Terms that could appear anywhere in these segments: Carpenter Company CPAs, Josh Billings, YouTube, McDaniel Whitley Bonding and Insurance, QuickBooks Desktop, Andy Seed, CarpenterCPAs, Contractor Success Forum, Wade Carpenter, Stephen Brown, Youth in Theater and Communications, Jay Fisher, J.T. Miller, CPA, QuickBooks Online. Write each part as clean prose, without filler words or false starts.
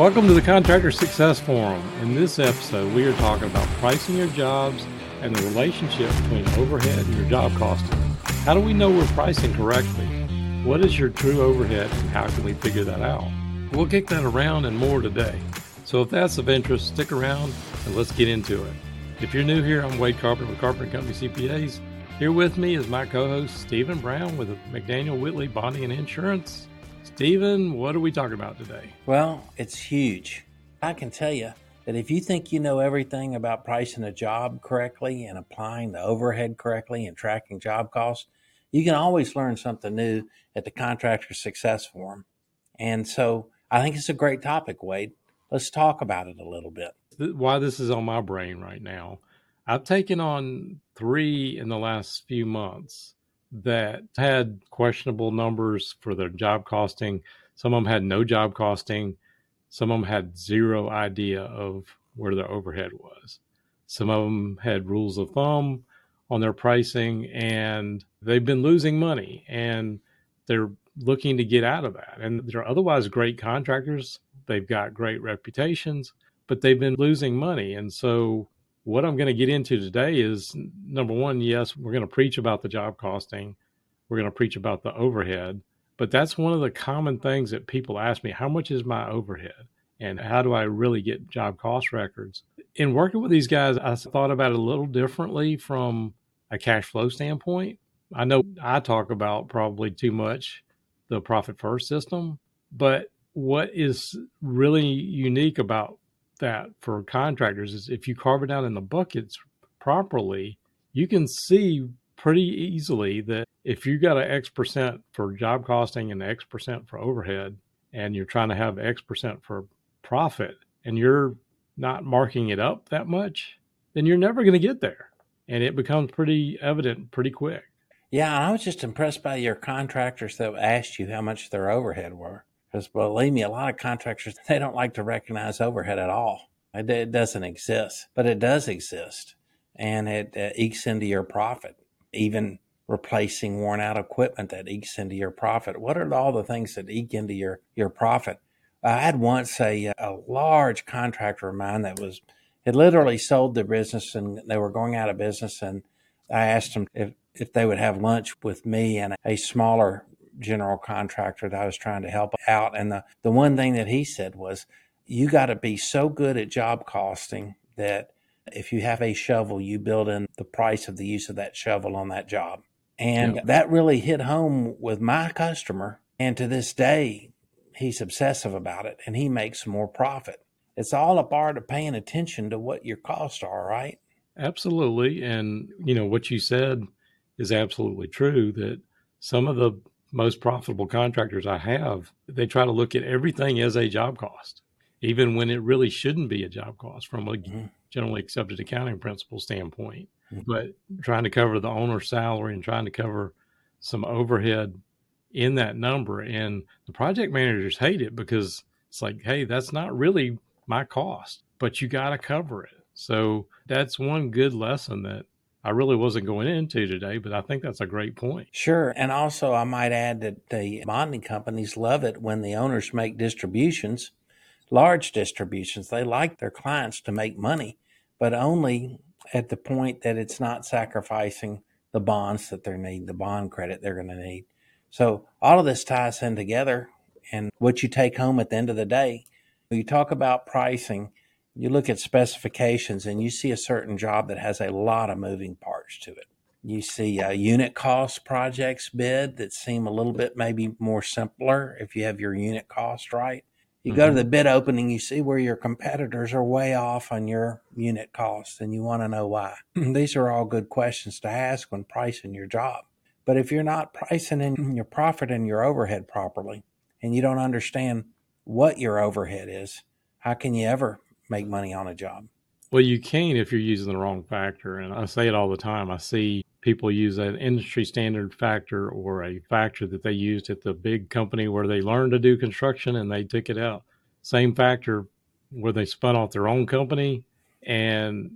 Welcome to the Contractor Success Forum. In this episode, we are talking about pricing your jobs and the relationship between overhead and your job costing. How do we know we're pricing correctly? What is your true overhead and how can we figure that out? We'll kick that around and more today. So if that's of interest, stick around and let's get into it. If you're new here, I'm Wade Carpenter with Carpenter Company CPAs. Here with me is my co-host, Stephen Brown with McDaniel Whitley Bonding and Insurance. Stephen, what are we talking about today? Well, it's huge. I can tell you that if you think you know everything about pricing a job correctly and applying the overhead correctly and tracking job costs, you can always learn something new at the Contractor Success Forum. And so I think it's a great topic, Wade. Let's talk about it a little bit. Why this is on my brain right now, I've taken on 3 in the last few months that had questionable numbers for their job costing. Some of them had no job costing. Some of them had zero idea of where their overhead was. Some of them had rules of thumb on their pricing, and they've been losing money, and they're looking to get out of that. And they're otherwise great contractors. They've got great reputations, but they've been losing money. And so what I'm going to get into today is, number one, yes, we're going to preach about the job costing. We're going to preach about the overhead. But that's one of the common things that people ask me, how much is my overhead? And how do I really get job cost records? In working with these guys, I thought about it a little differently from a cash flow standpoint. I know I talk about probably too much the profit first system, but what is really unique about that for contractors is if you carve it out in the buckets properly, you can see pretty easily that if you got an X% for job costing and X% for overhead, and you're trying to have X% for profit, and you're not marking it up that much, then you're never going to get there. And it becomes pretty evident pretty quick. Yeah, I was just impressed by your contractors that asked you how much their overhead were. Because believe me, a lot of contractors, they don't like to recognize overhead at all. It doesn't exist, but it does exist. And it ekes into your profit. Even replacing worn out equipment, that ekes into your profit. What are all the things that eke into your profit? I had once a large contractor of mine that had literally sold their business and they were going out of business. And I asked them if they would have lunch with me and a smaller general contractor that I was trying to help out. And the one thing that he said was, you got to be so good at job costing that if you have a shovel, you build in the price of the use of that shovel on that job. And that really hit home with my customer. And to this day, he's obsessive about it and he makes more profit. It's all a part of paying attention to what your costs are, right? Absolutely. And, you know, what you said is absolutely true that some of the most profitable contractors I have, they try to look at everything as a job cost, even when it really shouldn't be a job cost from a generally accepted accounting principle standpoint. But trying to cover the owner's salary and trying to cover some overhead in that number. And the project managers hate it because it's like, hey, that's not really my cost, but you got to cover it. So that's one good lesson that I really wasn't going into today, but I think that's a great point. Sure. And also I might add that the bonding companies love it when the owners make distributions, large distributions. They like their clients to make money, but only at the point that it's not sacrificing the bonds that they need, the bond credit they're going to need. So all of this ties in together. And what you take home at the end of the day, when you talk about pricing, you look at specifications and you see a certain job that has a lot of moving parts to it. You see unit cost projects bid that seem a little bit maybe more simpler if you have your unit cost right. You go to the bid opening, you see where your competitors are way off on your unit costs and you want to know why. These are all good questions to ask when pricing your job. But if you're not pricing in your profit and your overhead properly and you don't understand what your overhead is, how can you ever make money on a job? Well, you can if you're using the wrong factor. And I say it all the time. I see people use an industry standard factor or a factor that they used at the big company where they learned to do construction and they took it out. Same factor where they spun off their own company, and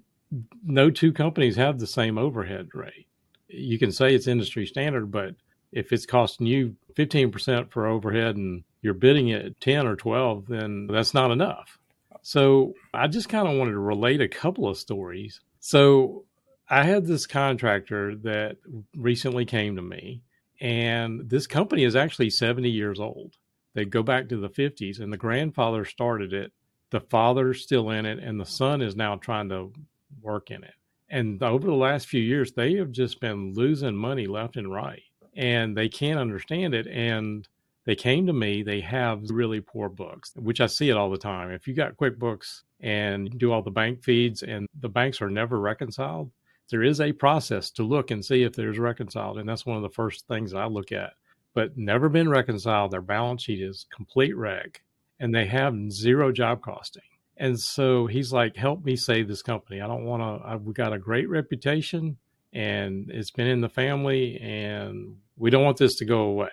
no two companies have the same overhead rate. You can say it's industry standard, but if it's costing you 15% for overhead and you're bidding at 10 or 12, then that's not enough. So I just kind of wanted to relate a couple of stories. So I had this contractor that recently came to me, and this company is actually 70 years old. They go back to the 50s, and the grandfather started it. The father's still in it, and the son is now trying to work in it. And over the last few years, they have just been losing money left and right, and they can't understand it. And they came to me. They have really poor books, which I see it all the time. If you got QuickBooks and you do all the bank feeds and the banks are never reconciled, there is a process to look and see if there's reconciled. And that's one of the first things I look at, but never been reconciled. Their balance sheet is complete wreck and they have zero job costing. And so he's like, help me save this company. I don't want to, we've got a great reputation and it's been in the family and we don't want this to go away.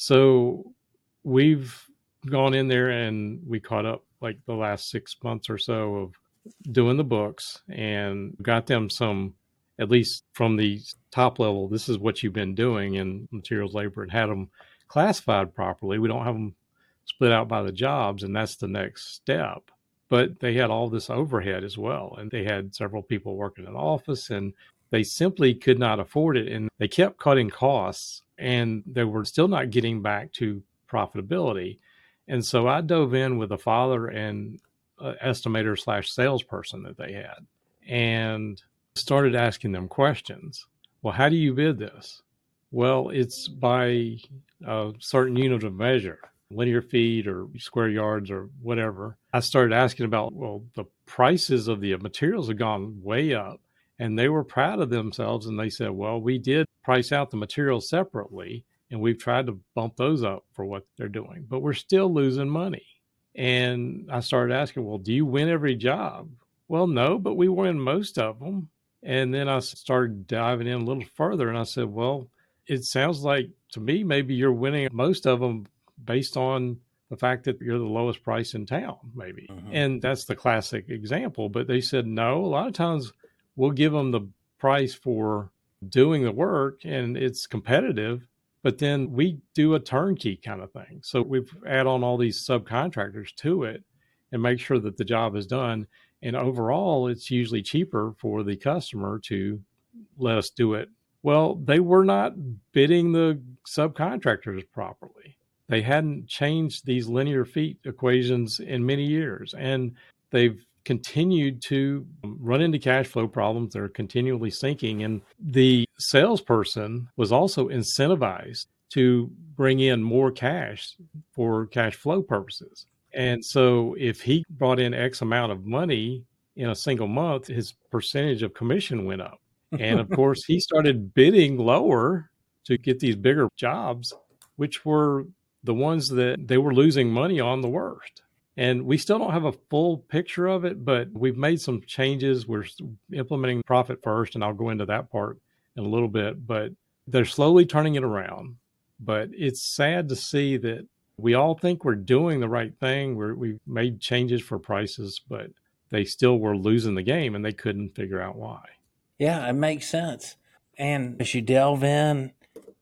So we've gone in there and we caught up like the last 6 months or so of doing the books and got them some, at least from the top level, this is what you've been doing in materials, labor, and had them classified properly. We don't have them split out by the jobs, and that's the next step. But they had all this overhead as well, and they had several people working in the office, and they simply could not afford it, and they kept cutting costs, and they were still not getting back to profitability. And so I dove in with a father and estimator / salesperson that they had and started asking them questions. Well, how do you bid this? Well, it's by a certain unit of measure, linear feet or square yards or whatever. I started asking about, well, the prices of the materials have gone way up, and they were proud of themselves. And they said, well, we did price out the materials separately, and we've tried to bump those up for what they're doing, but we're still losing money. And I started asking, well, do you win every job? Well, no, but we win most of them. And then I started diving in a little further, and I said, well, it sounds like to me, maybe you're winning most of them based on the fact that you're the lowest price in town, maybe. Uh-huh. And that's the classic example. But they said, no, a lot of times we'll give them the price for doing the work and it's competitive, but then we do a turnkey kind of thing. So we add on all these subcontractors to it and make sure that the job is done. And overall, it's usually cheaper for the customer to let us do it. Well, they were not bidding the subcontractors properly. They hadn't changed these linear feet equations in many years, and they've continued to run into cash flow problems that are continually sinking. And the salesperson was also incentivized to bring in more cash for cash flow purposes. And so if he brought in X amount of money in a single month, his percentage of commission went up. And of course, he started bidding lower to get these bigger jobs, which were the ones that they were losing money on the worst. And we still don't have a full picture of it, but we've made some changes. We're implementing profit first, and I'll go into that part in a little bit, but they're slowly turning it around. But it's sad to see that we all think we're doing the right thing. We've made changes for prices, but they still were losing the game, and they couldn't figure out why. Yeah, it makes sense. And as you delve in,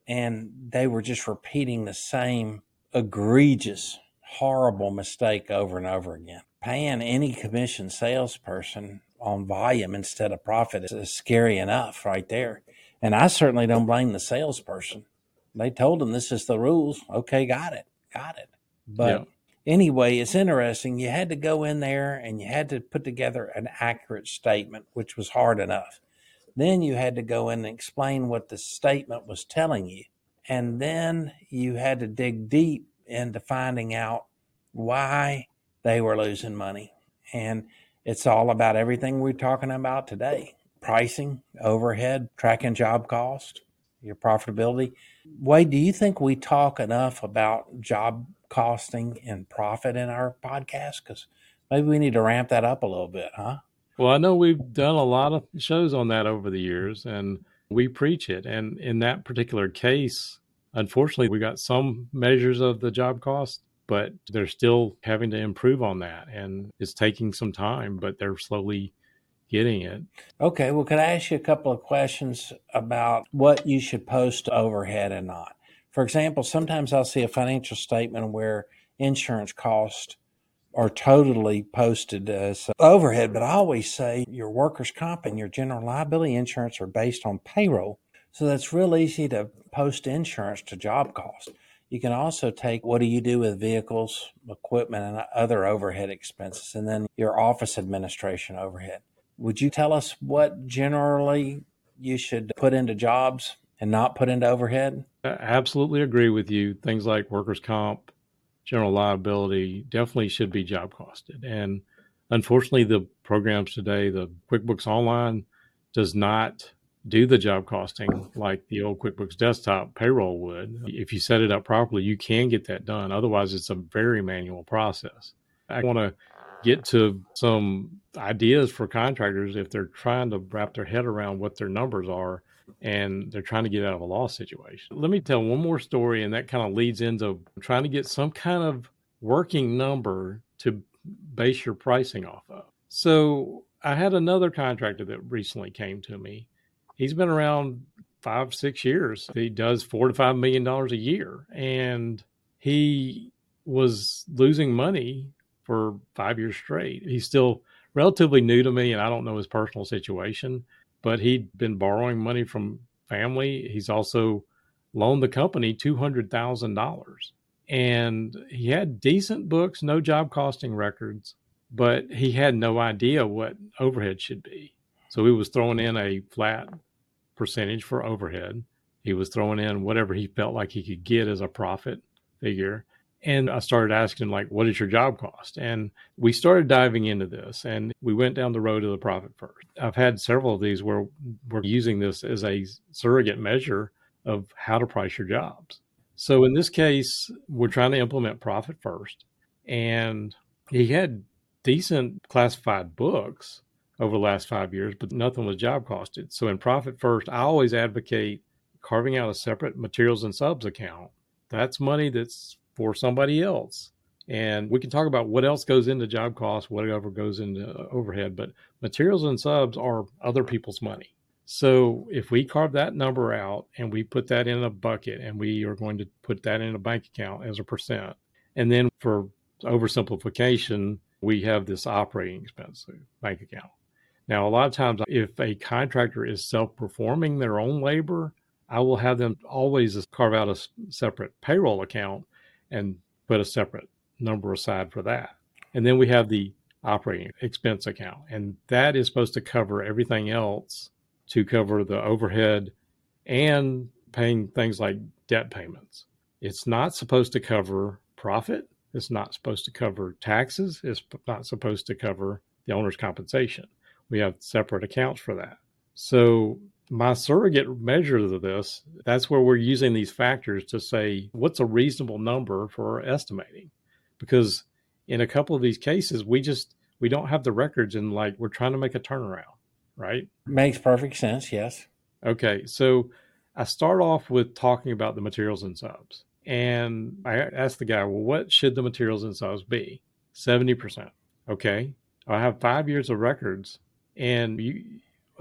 and they were just repeating the same egregious, horrible mistake over and over again. Paying any commission salesperson on volume instead of profit is scary enough right there. And I certainly don't blame the salesperson. They told them this is the rules. Okay, got it. But anyway, it's interesting. You had to go in there and you had to put together an accurate statement, which was hard enough. Then you had to go in and explain what the statement was telling you. And then you had to dig deep into finding out why they were losing money. And it's all about everything we're talking about today: pricing, overhead, tracking job cost, your profitability. Wade, do you think we talk enough about job costing and profit in our podcast? Because maybe we need to ramp that up a little bit, huh? Well, I know we've done a lot of shows on that over the years, and we preach it. And in that particular case, unfortunately, we got some measures of the job cost, but they're still having to improve on that. And it's taking some time, but they're slowly getting it. Okay. Well, could I ask you a couple of questions about what you should post overhead and not? For example, sometimes I'll see a financial statement where insurance costs are totally posted as overhead. But I always say your workers' comp and your general liability insurance are based on payroll. So that's real easy to post insurance to job costs. You can also take what do you do with vehicles, equipment, and other overhead expenses, and then your office administration overhead. Would you tell us what generally you should put into jobs and not put into overhead? I absolutely agree with you. Things like workers' comp, general liability definitely should be job costed. And unfortunately, the programs today, the QuickBooks Online does not do the job costing like the old QuickBooks Desktop payroll would. If you set it up properly, you can get that done. Otherwise, it's a very manual process. I want to get to some ideas for contractors if they're trying to wrap their head around what their numbers are and they're trying to get out of a loss situation. Let me tell one more story, and that kind of leads into trying to get some kind of working number to base your pricing off of. So I had another contractor that recently came to me. He's been around 5-6 years. He does $4 to $5 million a year, and he was losing money for 5 years straight. He's still relatively new to me, and I don't know his personal situation, but he'd been borrowing money from family. He's also loaned the company $200,000, and he had decent books, no job costing records, but he had no idea what overhead should be. So he was throwing in a flat percentage for overhead. He was throwing in whatever he felt like he could get as a profit figure. And I started asking, like, what is your job cost? And we started diving into this, and we went down the road of the profit first. I've had several of these where we're using this as a surrogate measure of how to price your jobs. So in this case, we're trying to implement profit first. And he had decent classified books over the last 5 years, but nothing was job costed. So in profit first, I always advocate carving out a separate materials and subs account. That's money that's for somebody else. And we can talk about what else goes into job costs, whatever goes into overhead, but materials and subs are other people's money. So if we carve that number out and we put that in a bucket, and we are going to put that in a bank account as a percent. And then for oversimplification, we have this operating expense bank account. Now, a lot of times if a contractor is self-performing their own labor, I will have them always carve out a separate payroll account and put a separate number aside for that. And then we have the operating expense account. And that is supposed to cover everything else, to cover the overhead and paying things like debt payments. It's not supposed to cover profit. It's not supposed to cover taxes. It's not supposed to cover the owner's compensation. We have separate accounts for that. So my surrogate measures of this, that's where we're using these factors to say, what's a reasonable number for estimating? Because in a couple of these cases, we don't have the records, and like we're trying to make a turnaround, right? Makes perfect sense. Yes. Okay. So I start off with talking about the materials and subs. And I asked the guy, well, what should the materials and subs be? 70%. Okay. I have 5 years of records, and you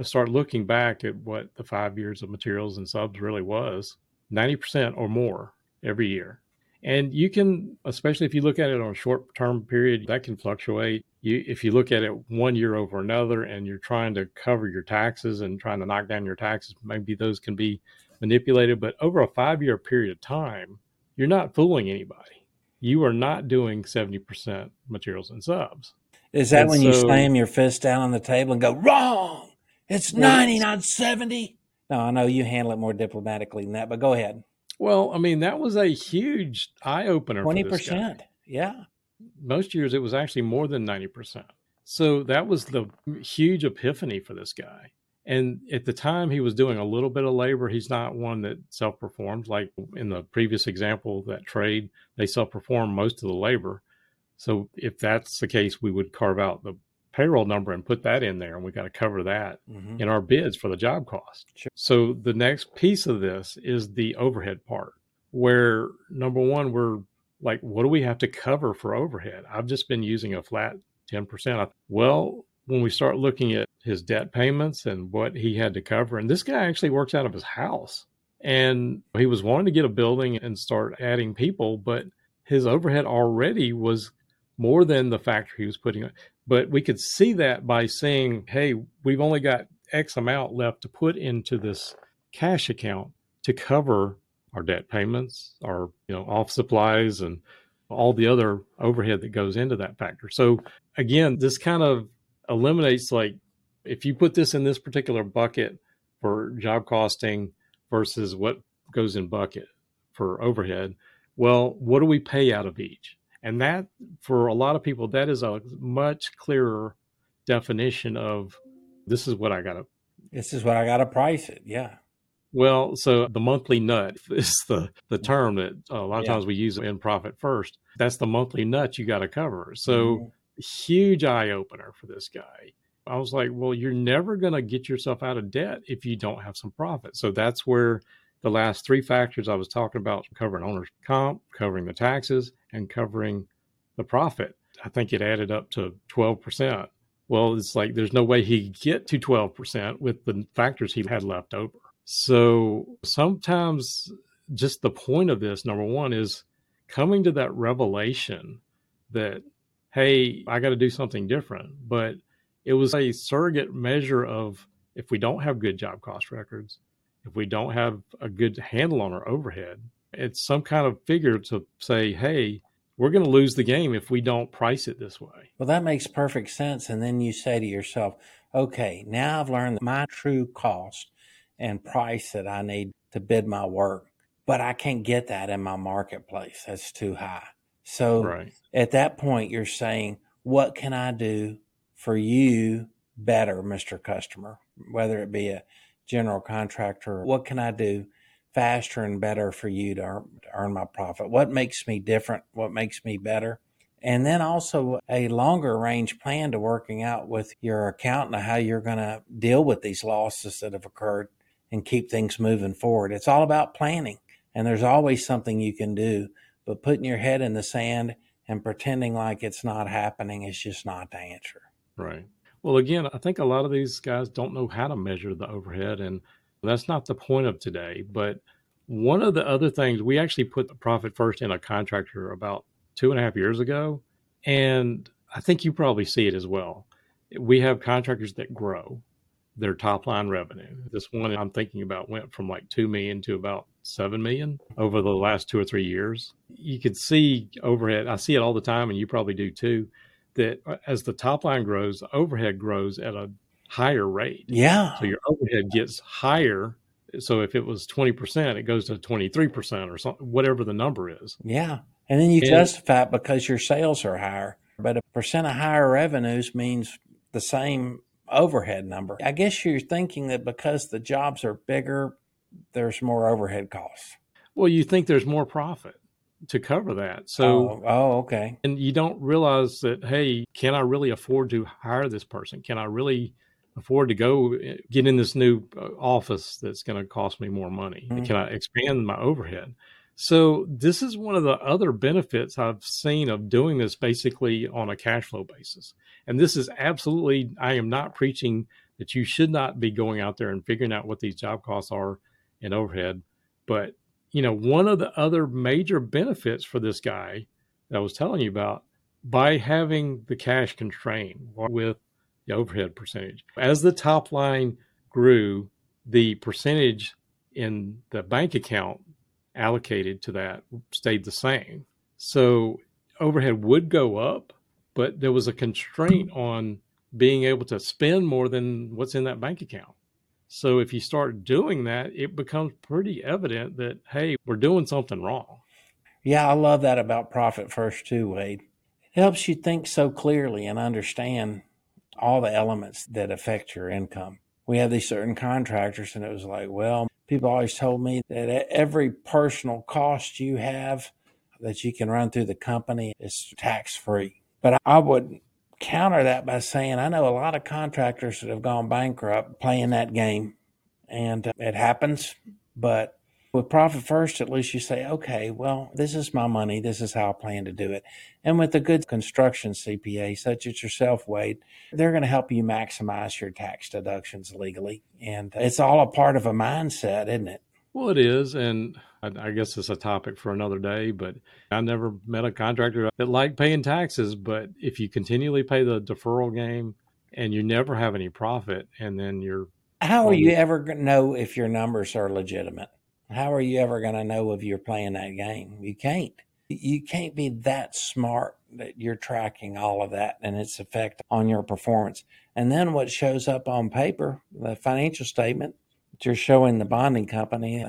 start looking back at what the 5 years of materials and subs really was, 90% or more every year. And you can, especially if you look at it on a short-term period, that can fluctuate. If you look at it 1 year over another, and you're trying to cover your taxes and trying to knock down your taxes, maybe those can be manipulated. But over a 5-year period of time, you're not fooling anybody. You are not doing 70% materials and subs. Is that when you slam your fist down on the table and go, wrong? It's 90, not 70. No, I know you handle it more diplomatically than that, but go ahead. Well, I mean, that was a huge eye-opener 20%, for this guy. Yeah. Most years it was actually more than 90%. So that was the huge epiphany for this guy. And at the time, he was doing a little bit of labor. He's not one that self-performs. Like in the previous example, that trade, they self-perform most of the labor. So if that's the case, we would carve out the payroll number and put that in there. And we got to cover that in our bids for the job cost. Sure. So the next piece of this is the overhead part, where number one, we're like, what do we have to cover for overhead? I've just been using a flat 10%. Well, when we start looking at his debt payments and what he had to cover, and this guy actually works out of his house, and he was wanting to get a building and start adding people, but his overhead already was more than the factor he was putting on. But we could see that by saying, hey, we've only got X amount left to put into this cash account to cover our debt payments, our office supplies, and all the other overhead that goes into that factor. So again, this kind of eliminates, like, if you put this in this particular bucket for job costing versus what goes in bucket for overhead, well, what do we pay out of each? And that, for a lot of people, that is a much clearer definition of this is what I got to. This is what I got to price it. Yeah. Well, so the monthly nut is the term that a lot of times we use in Profit First. That's the monthly nut you got to cover. So huge eye opener for this guy. I was like, well, you're never going to get yourself out of debt if you don't have some profit. So that's where the last three factors I was talking about, covering owner's comp, covering the taxes, and covering the profit. I think it added up to 12%. Well, it's like there's no way he'd get to 12% with the factors he had left over. So sometimes just the point of this, number one, is coming to that revelation that, hey, I got to do something different. But it was a surrogate measure of, if we don't have good job cost records, if we don't have a good handle on our overhead, it's some kind of figure to say, hey, we're going to lose the game if we don't price it this way. Well, that makes perfect sense. And then you say to yourself, okay, now I've learned my true cost and price that I need to bid my work, but I can't get that in my marketplace. That's too high. So at that point, you're saying, what can I do for you better, Mr. Customer, whether it be a general contractor? What can I do faster and better for you to earn my profit? What makes me different? What makes me better? And then also a longer range plan to working out with your accountant how you're going to deal with these losses that have occurred and keep things moving forward. It's all about planning, and there's always something you can do, but putting your head in the sand and pretending like it's not happening is just not the answer. Right. Well, again, I think a lot of these guys don't know how to measure the overhead, and that's not the point of today. But one of the other things, we actually put the Profit First in a contractor about 2.5 years ago, and I think you probably see it as well. We have contractors that grow their top line revenue. This one I'm thinking about went from like 2 million to about 7 million over the last 2 or 3 years. You could see overhead. I see it all the time, and you probably do too, that as the top line grows, overhead grows at a higher rate. Yeah. So your overhead gets higher. So if it was 20%, it goes to 23% or something, whatever the number is. Yeah. And then you justify it because your sales are higher. But a percent of higher revenues means the same overhead number. I guess you're thinking that because the jobs are bigger, there's more overhead costs. Well, you think there's more profit to cover that. So, okay. And you don't realize that, hey, can I really afford to hire this person? Can I really afford to go get in this new office that's going to cost me more money? Mm-hmm. Can I expand my overhead? So this is one of the other benefits I've seen of doing this basically on a cash flow basis. And this is absolutely, I am not preaching that you should not be going out there and figuring out what these job costs are and overhead. But, you know, one of the other major benefits for this guy that I was telling you about, by having the cash constrained with the overhead percentage, as the top line grew, the percentage in the bank account allocated to that stayed the same. So overhead would go up, but there was a constraint on being able to spend more than what's in that bank account. So if you start doing that, it becomes pretty evident that, hey, we're doing something wrong. Yeah, I love that about Profit First too, Wade. It helps you think so clearly and understand all the elements that affect your income. We have these certain contractors, and it was like, well, people always told me that every personal cost you have that you can run through the company is tax-free. But I would counter that by saying I know a lot of contractors that have gone bankrupt playing that game, and it happens. But with Profit First, at least you say, okay, well, this is my money. This is how I plan to do it. And with a good construction CPA, such as yourself, Wade, they're going to help you maximize your tax deductions legally. And it's all a part of a mindset, isn't it? Well, it is, and I guess it's a topic for another day, but I've never met a contractor that liked paying taxes. But if you continually pay the deferral game and you never have any profit, and then you're... How are you ever going to know if your numbers are legitimate? How are you ever going to know if you're playing that game? You can't. You can't be that smart that you're tracking all of that and its effect on your performance. And then what shows up on paper, the financial statement that you're showing the bonding company,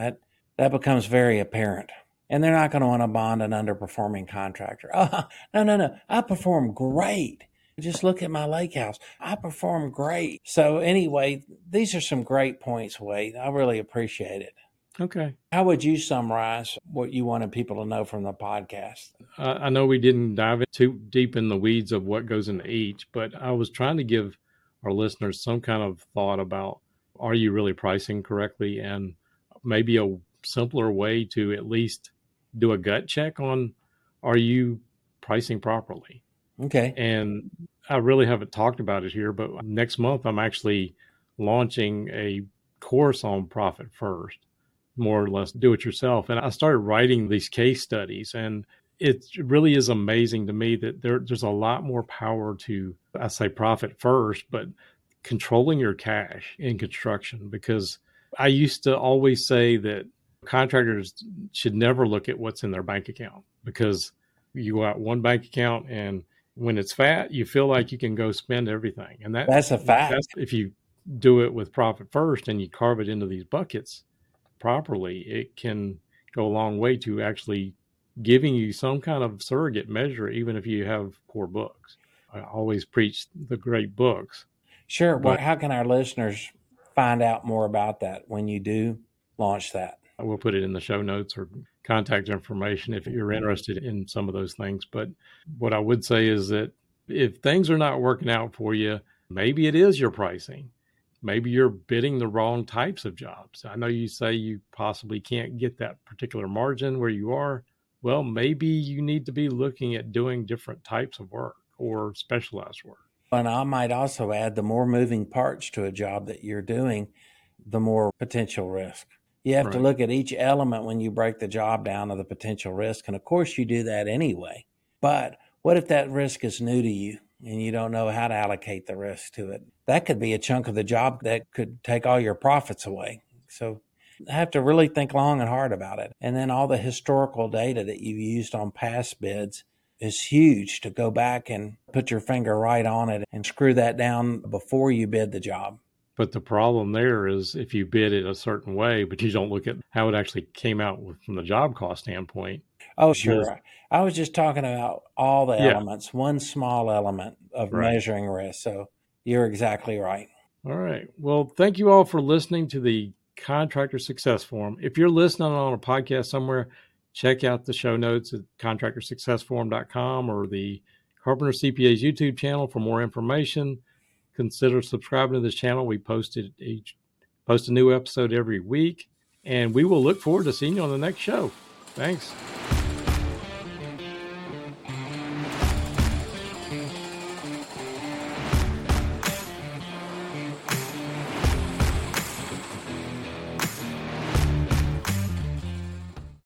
that becomes very apparent. And they're not going to want to bond an underperforming contractor. Oh, no. I perform great. Just look at my lake house. I perform great. So anyway, these are some great points, Wade. I really appreciate it. Okay. How would you summarize what you wanted people to know from the podcast? I know we didn't dive too deep in the weeds of what goes into each, but I was trying to give our listeners some kind of thought about, are you really pricing correctly? And maybe a simpler way to at least do a gut check on, are you pricing properly? Okay. And I really haven't talked about it here, but next month I'm actually launching a course on Profit First. More or less do it yourself. And I started writing these case studies, and it really is amazing to me that there's a lot more power to, I say profit first, but controlling your cash in construction, because I used to always say that contractors should never look at what's in their bank account, because you go out one bank account and when it's fat, you feel like you can go spend everything. And that's a fact. If you do it with profit first and you carve it into these buckets properly, it can go a long way to actually giving you some kind of surrogate measure, even if you have poor books. I always preach the great books. Sure. Well, how can our listeners find out more about that when you do launch that? I will put it in the show notes or contact information if you're interested in some of those things. But what I would say is that if things are not working out for you, maybe it is your pricing. Maybe you're bidding the wrong types of jobs. I know you say you possibly can't get that particular margin where you are. Well, maybe you need to be looking at doing different types of work or specialized work. And I might also add, the more moving parts to a job that you're doing, the more potential risk. You have to look at each element when you break the job down of the potential risk. And of course you do that anyway. But what if that risk is new to you and you don't know how to allocate the risk to it? That could be a chunk of the job that could take all your profits away. So I have to really think long and hard about it. And then all the historical data that you've used on past bids is huge to go back and put your finger right on it and screw that down before you bid the job. But the problem there is if you bid it a certain way, but you don't look at how it actually came out from the job cost standpoint. Oh, sure. I was just talking about all the elements, one small element of measuring risk. So you're exactly right. All right. Well, thank you all for listening to the Contractor Success Forum. If you're listening on a podcast somewhere, check out the show notes at contractorsuccessforum.com or the Carpenter CPAs YouTube channel for more information. Consider subscribing to this channel. We post a new episode every week, and we will look forward to seeing you on the next show. Thanks.